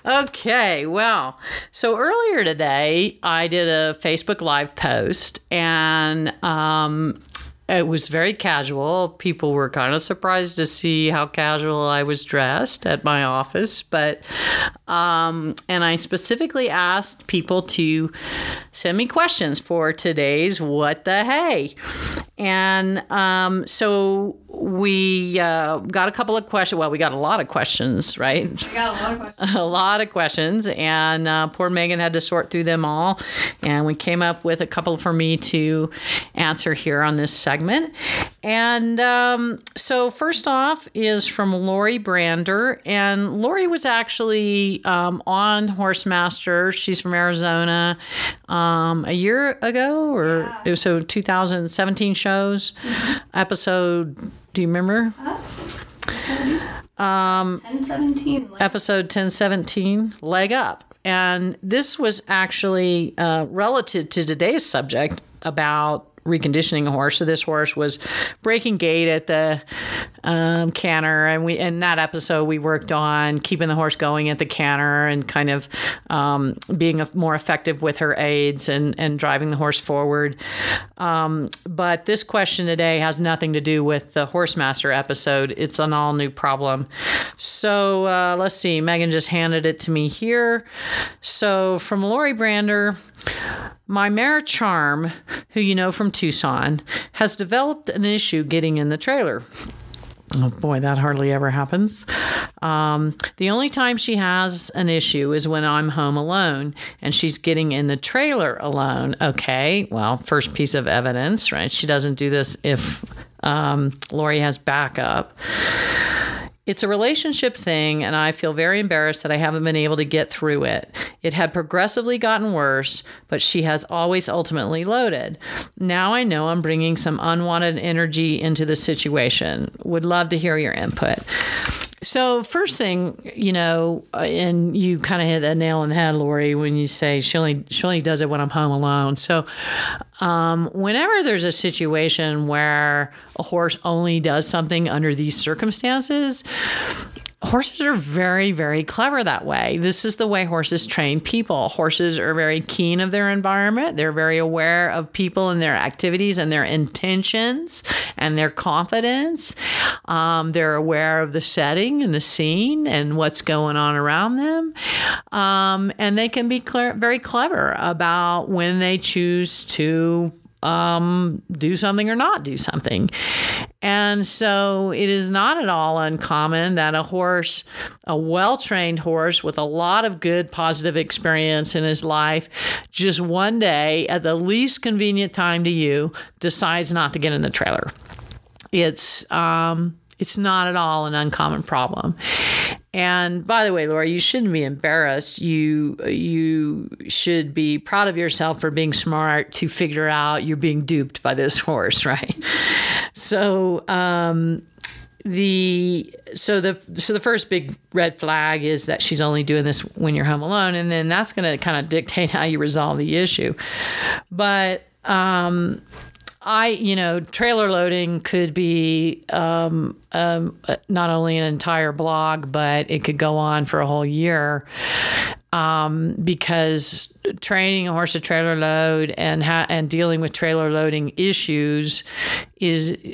Okay, well, so earlier today I did a Facebook Live post and it was very casual. People were kind of surprised to see how casual I was dressed at my office. But, and I specifically asked people to send me questions for today's What the Hey. And so we got a couple of questions. Well, we got a lot of questions, right? We got a lot of questions. And poor Megan had to sort through them all. And we came up with a couple for me to answer here on this segment. And so first off is from Lori Brander. And Lori was actually on Horse Master. She's from Arizona a year ago or so, 2017 shows, episode, do you remember? 1017. Episode 1017, Leg Up. And this was actually relative to today's subject about reconditioning a horse. So this horse was breaking gait at the canter, and we in that episode we worked on keeping the horse going at the canter and kind of being more effective with her aids and driving the horse forward. But this question today has nothing to do with the Horse Master episode. It's an all new problem. So let's see. Megan just handed it to me here. So from Lori Brander. My mare Charm, who you know from Tucson, has developed an issue getting in the trailer. Oh boy, that hardly ever happens. The only time she has an issue is when I'm home alone and she's getting in the trailer alone. Okay, well, first piece of evidence, right? She doesn't do this if Lori has backup. It's a relationship thing, and I feel very embarrassed that I haven't been able to get through it. It had progressively gotten worse, but she has always ultimately loaded. Now I know I'm bringing some unwanted energy into the situation. Would love to hear your input. So first thing, you know, and you kind of hit that nail on the head, Lori, when you say she only does it when I'm home alone. So whenever there's a situation where a horse only does something under these circumstances, horses are very, very clever that way. This is the way horses train people. Horses are very keen of their environment. They're very aware of people and their activities and their intentions and their confidence. They're aware of the setting and the scene and what's going on around them. And they can be very clever about when they choose to do something or not do something. And so it is not at all uncommon that a well-trained horse with a lot of good positive experience in his life, just one day at the least convenient time to you, decides not to get in the trailer. It's not at all an uncommon problem. And by the way, Lori, you shouldn't be embarrassed. You should be proud of yourself for being smart to figure out you're being duped by this horse, right? So the first big red flag is that she's only doing this when you're home alone, and then that's going to kind of dictate how you resolve the issue. But trailer loading could be not only an entire blog, but it could go on for a whole year because training a horse to trailer load and dealing with trailer loading issues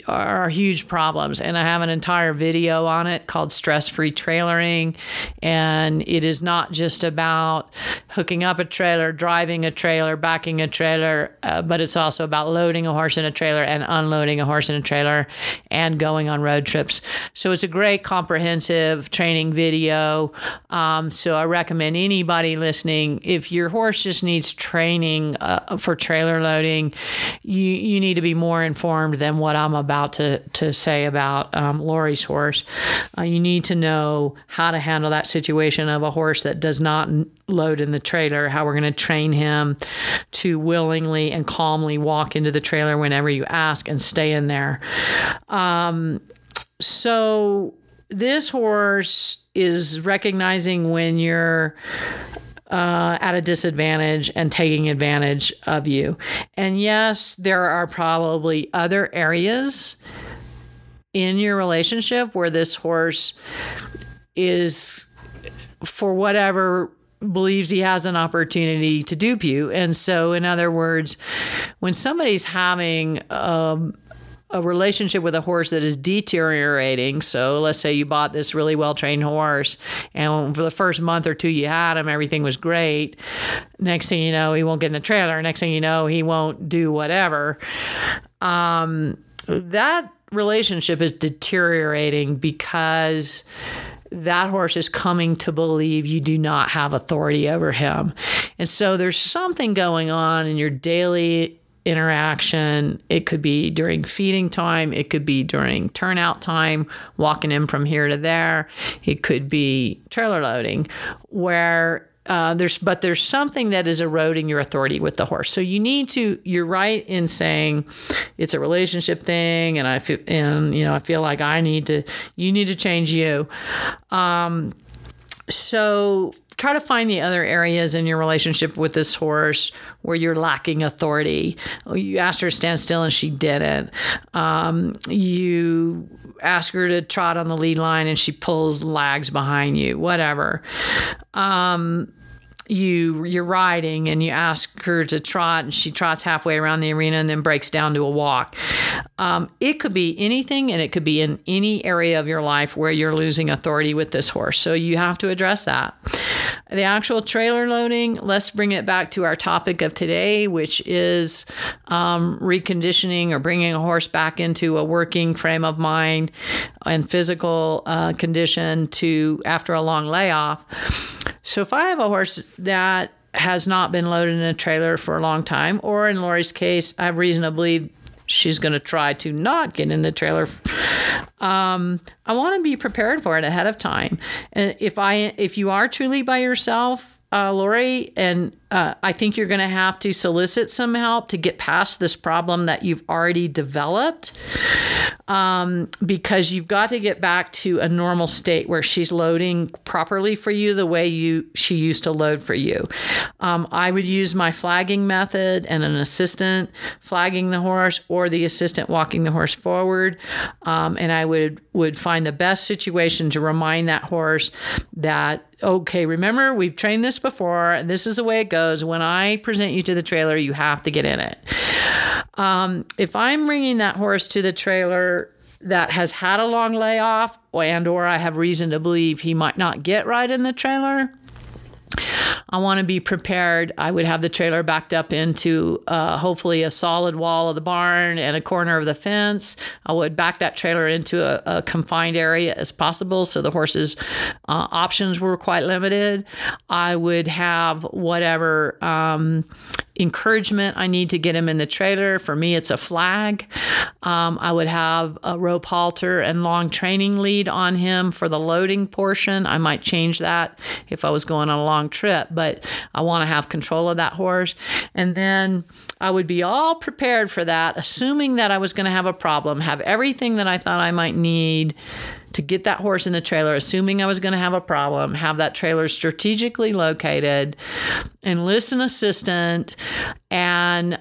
are huge problems. And I have an entire video on it called Stress-Free Trailering. And it is not just about hooking up a trailer, driving a trailer, backing a trailer, but it's also about loading a horse in a trailer and unloading a horse in a trailer and going on road trips. So it's a great comprehensive training video. So I recommend anybody listening, if your horse just needs training for trailer loading, you need to be more informed than what I'm about to say about Lori's horse. You need to know how to handle that situation of a horse that does not load in the trailer, how we're going to train him to willingly and calmly walk into the trailer whenever you ask and stay in there. So this horse is recognizing when you're at a disadvantage and taking advantage of you. And yes, there are probably other areas in your relationship where this horse is, for whatever, believes he has an opportunity to dupe you. And so, in other words, when somebody's having a relationship with a horse that is deteriorating. So let's say you bought this really well-trained horse and for the first month or two you had him, everything was great. Next thing you know, he won't get in the trailer. Next thing you know, he won't do whatever. That relationship is deteriorating because that horse is coming to believe you do not have authority over him. And so there's something going on in your daily interaction. It could be during feeding time. It could be during turnout time, walking him from here to there. It could be trailer loading, where there's something that is eroding your authority with the horse. So you're right in saying it's a relationship thing, and I feel like you need to change you. So try to find the other areas in your relationship with this horse where you're lacking authority. You asked her to stand still and she didn't. You ask her to trot on the lead line and she pulls, lags behind you, whatever. You're riding and you ask her to trot and she trots halfway around the arena and then breaks down to a walk. It could be anything, and it could be in any area of your life where you're losing authority with this horse. So you have to address that. The actual trailer loading, let's bring it back to our topic of today, which is reconditioning or bringing a horse back into a working frame of mind and physical condition to after a long layoff. So if I have a horse that has not been loaded in a trailer for a long time, or in Lori's case, I have reason to believe she's going to try to not get in the trailer. I want to be prepared for it ahead of time. And if you are truly by yourself, Lori, and I think you're going to have to solicit some help to get past this problem that you've already developed, because you've got to get back to a normal state where she's loading properly for you the way she used to load for you. I would use my flagging method and an assistant flagging the horse or the assistant walking the horse forward, and I would find the best situation to remind that horse that, okay, remember, we've trained this before, and this is the way it goes. When I present you to the trailer, you have to get in it. If I'm bringing that horse to the trailer that has had a long layoff, and or I have reason to believe he might not get right in the trailer, I want to be prepared. I would have the trailer backed up into hopefully a solid wall of the barn and a corner of the fence. I would back that trailer into a confined area as possible, so the horse's options were quite limited. I would have whatever encouragement I need to get him in the trailer. For me, it's a flag. I would have a rope halter and long training lead on him for the loading portion. I might change that if I was going on a long trip, but I want to have control of that horse. And then I would be all prepared for that, assuming that I was going to have a problem, have everything that I thought I might need to get that horse in the trailer, assuming I was going to have a problem, have that trailer strategically located, enlist an assistant, and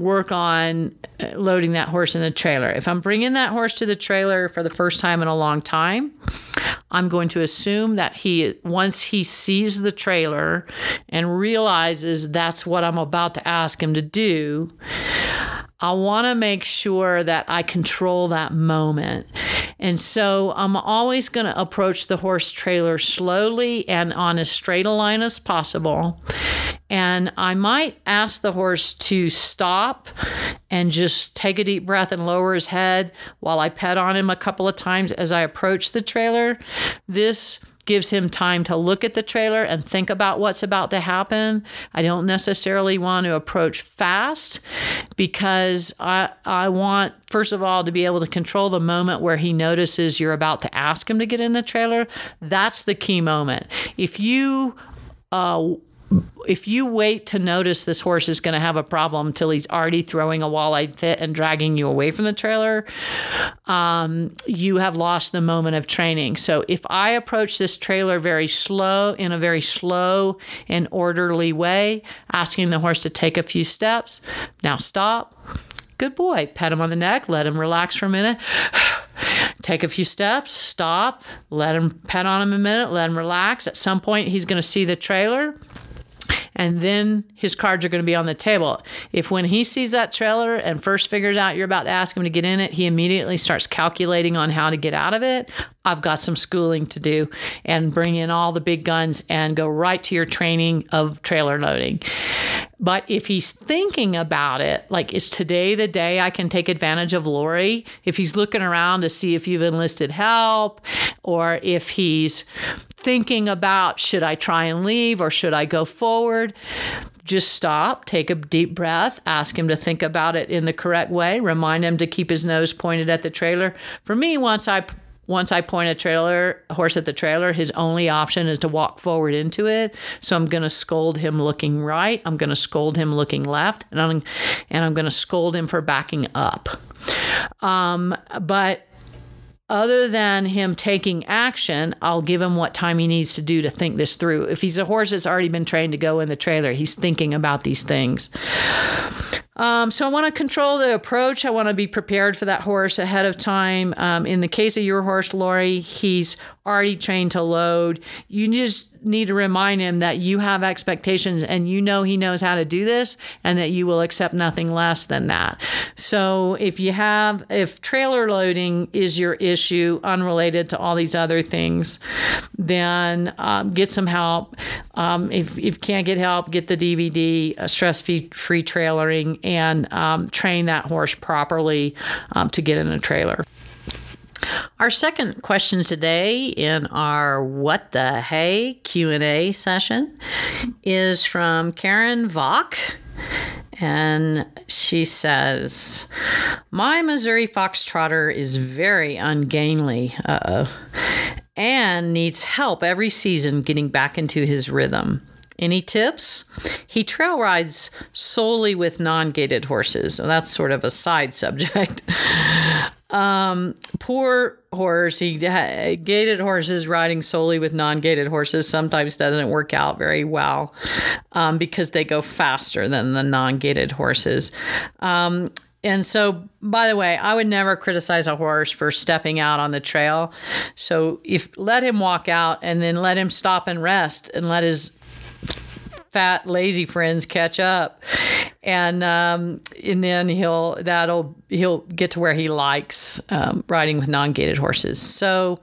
work on loading that horse in the trailer. If I'm bringing that horse to the trailer for the first time in a long time, I'm going to assume that once he sees the trailer and realizes that's what I'm about to ask him to do, I want to make sure that I control that moment. And so I'm always going to approach the horse trailer slowly and on as straight a line as possible. And I might ask the horse to stop and just take a deep breath and lower his head while I pet on him a couple of times as I approach the trailer. This gives him time to look at the trailer and think about what's about to happen. I don't necessarily want to approach fast, because I want, first of all, to be able to control the moment where he notices you're about to ask him to get in the trailer. That's the key moment. If you wait to notice this horse is going to have a problem till he's already throwing a walleye fit and dragging you away from the trailer, you have lost the moment of training. So if I approach this trailer in a very slow and orderly way, asking the horse to take a few steps, now stop, good boy, pat him on the neck, let him relax for a minute, take a few steps, stop, let him pet on him a minute, let him relax. At some point, he's going to see the trailer, and then his cards are going to be on the table. If when he sees that trailer and first figures out you're about to ask him to get in it, he immediately starts calculating on how to get out of it, I've got some schooling to do, and bring in all the big guns and go right to your training of trailer loading. But if he's thinking about it, like, is today the day I can take advantage of Lori? If he's looking around to see if you've enlisted help, or if he's thinking about, should I try and leave or should I go forward? Just stop, take a deep breath, ask him to think about it in the correct way, remind him to keep his nose pointed at the trailer. For me, once I point a horse at the trailer, his only option is to walk forward into it. So I'm going to scold him looking right, I'm going to scold him looking left, and I'm going to scold him for backing up. But other than him taking action, I'll give him what time he needs to do to think this through. If he's a horse that's already been trained to go in the trailer, he's thinking about these things. So I want to control the approach. I want to be prepared for that horse ahead of time. In the case of your horse, Lori, he's already trained to load. You just need to remind him that you have expectations and you know he knows how to do this and that you will accept nothing less than that. So if trailer loading is your issue, unrelated to all these other things, then get some help. If you can't get help, get the DVD, Stress-Free Trailering, and train that horse properly to get in a trailer. Our second question today in our What the Hey Q&A session is from Karen Vach. And she says, my Missouri Foxtrotter is very ungainly, and needs help every season getting back into his rhythm. Any tips? He trail rides solely with non-gaited horses. So that's sort of a side subject. Poor horse. Gaited horses riding solely with non-gaited horses sometimes doesn't work out very well because they go faster than the non-gaited horses. And so, by the way, I would never criticize a horse for stepping out on the trail. So let him walk out and then let him stop and rest and let his fat, lazy friends catch up. And then he'll get to where he likes riding with non-gaited horses. So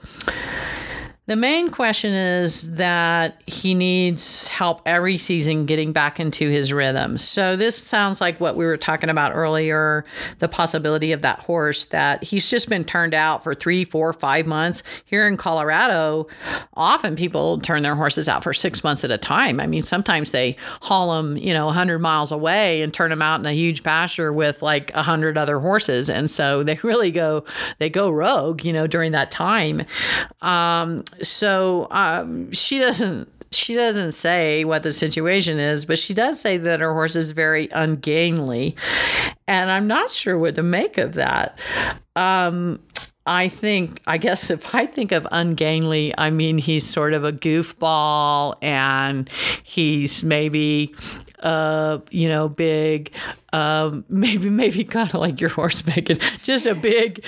the main question is that he needs help every season getting back into his rhythm. So this sounds like what we were talking about earlier, the possibility of that horse that he's just been turned out for 3, 4, 5 months. Here in Colorado, often people turn their horses out for 6 months at a time. I mean, sometimes they haul them, 100 miles away and turn them out in a huge pasture with like 100 other horses. And so they really go rogue, during that time. So she doesn't say what the situation is, but she does say that her horse is very ungainly, and I'm not sure what to make of that. I guess if I think of ungainly, I mean, he's sort of a goofball and he's maybe, big, maybe kind of like your horse, Megan, just a big,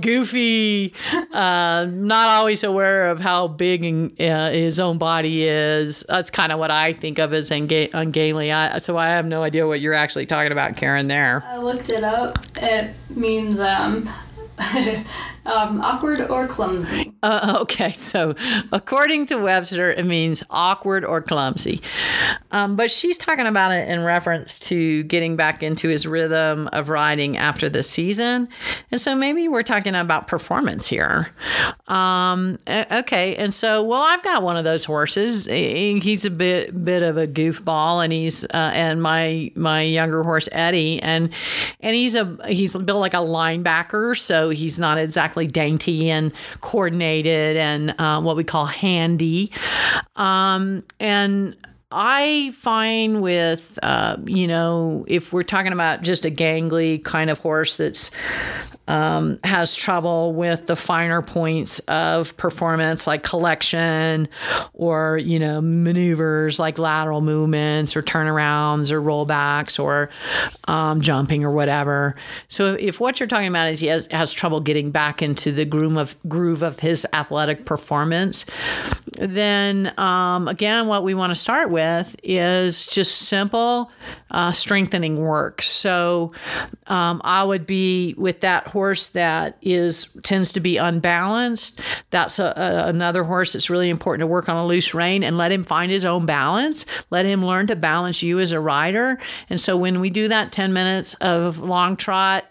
goofy, not always aware of how big his own body is. That's kind of what I think of as ungainly. So I have no idea what you're actually talking about, Karen, there. I looked it up. It means, awkward or clumsy. Okay, so according to Webster, it means awkward or clumsy. But she's talking about it in reference to getting back into his rhythm of riding after the season. And so maybe we're talking about performance here. Okay, and so, I've got one of those horses. He's a bit of a goofball, and he's and my younger horse, Eddie, and he's built like a linebacker, so he's not exactly dainty and coordinated and what we call handy. And I find with, if we're talking about just a gangly kind of horse that's has trouble with the finer points of performance, like collection or, maneuvers like lateral movements or turnarounds or rollbacks or jumping or whatever. So if what you're talking about is he has trouble getting back into the groove of his athletic performance, then again, what we want to start with is just simple strengthening work. So I would be with that horse that tends to be unbalanced. That's another horse that's really important to work on a loose rein and let him find his own balance. Let him learn to balance you as a rider. And so when we do that 10 minutes of long trot,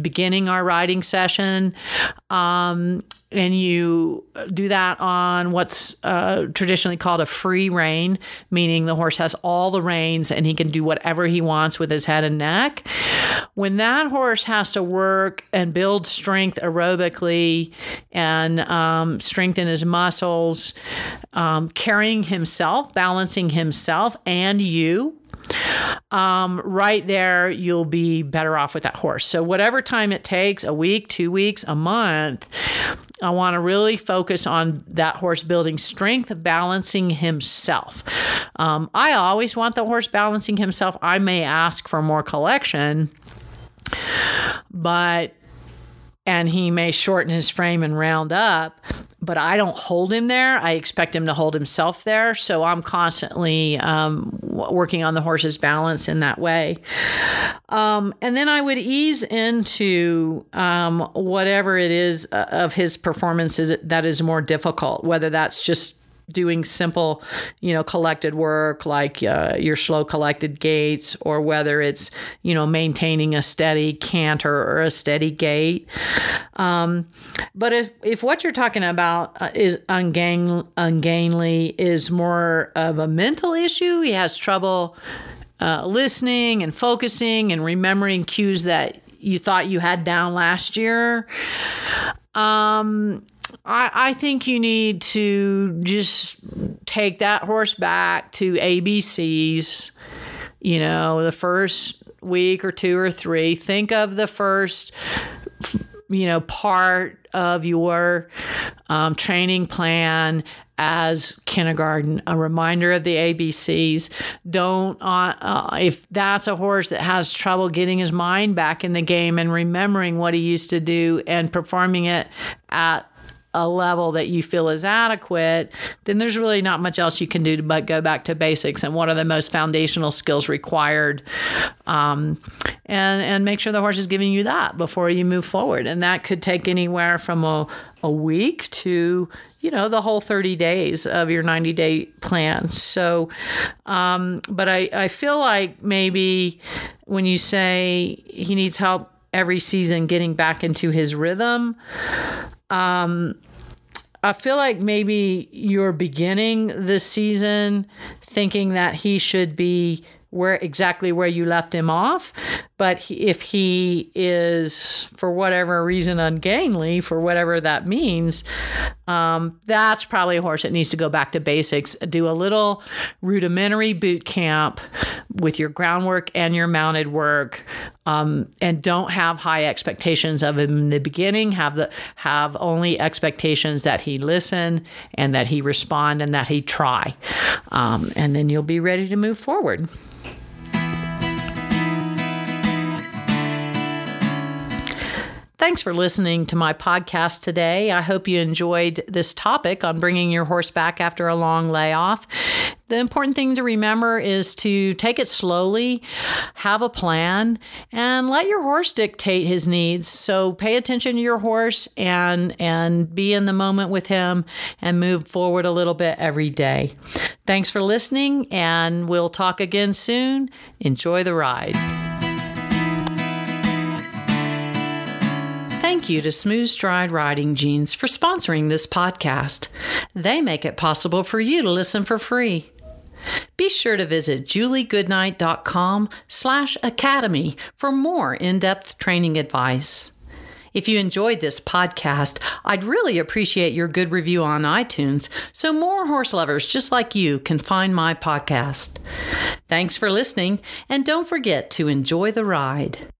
beginning our riding session, and you do that on what's traditionally called a free rein, meaning the horse has all the reins and he can do whatever he wants with his head and neck. When that horse has to work and build strength aerobically and strengthen his muscles, carrying himself, balancing himself and you, right there, you'll be better off with that horse. So whatever time it takes, a week, 2 weeks, a month, I want to really focus on that horse building strength, balancing himself. I always want the horse balancing himself. I may ask for more collection, and he may shorten his frame and round up, but I don't hold him there. I expect him to hold himself there. So I'm constantly working on the horse's balance in that way. And then I would ease into whatever it is of his performances that is more difficult, whether that's just doing simple, collected work like your slow collected gaits, or whether it's, maintaining a steady canter or a steady gait. But if what you're talking about is ungainly, is more of a mental issue, he has trouble listening and focusing and remembering cues that you thought you had down last year. I think you need to just take that horse back to ABCs, the first week or two or three. Think of the first, part of your training plan as kindergarten, a reminder of the ABCs. If that's a horse that has trouble getting his mind back in the game and remembering what he used to do and performing it at a level that you feel is adequate, then there's really not much else you can do but go back to basics and what are the most foundational skills required, and make sure the horse is giving you that before you move forward. And that could take anywhere from a week to, the whole 30 days of your 90-day plan. So, but I feel like maybe when you say he needs help every season getting back into his rhythm, I feel like maybe you're beginning this season thinking that he should be exactly where you left him off. But if he is, for whatever reason, ungainly, for whatever that means, that's probably a horse that needs to go back to basics. Do a little rudimentary boot camp with your groundwork and your mounted work, and don't have high expectations of him in the beginning. Have only expectations that he listen and that he respond and that he try, and then you'll be ready to move forward. Thanks for listening to my podcast today. I hope you enjoyed this topic on bringing your horse back after a long layoff. The important thing to remember is to take it slowly, have a plan, and let your horse dictate his needs. So pay attention to your horse and be in the moment with him and move forward a little bit every day. Thanks for listening, and we'll talk again soon. Enjoy the ride. Thank you to Smooth Stride Riding Jeans for sponsoring this podcast. They make it possible for you to listen for free. Be sure to visit juliegoodnight.com/academy for more in-depth training advice. If you enjoyed this podcast, I'd really appreciate your good review on iTunes so more horse lovers just like you can find my podcast. Thanks for listening, and don't forget to enjoy the ride.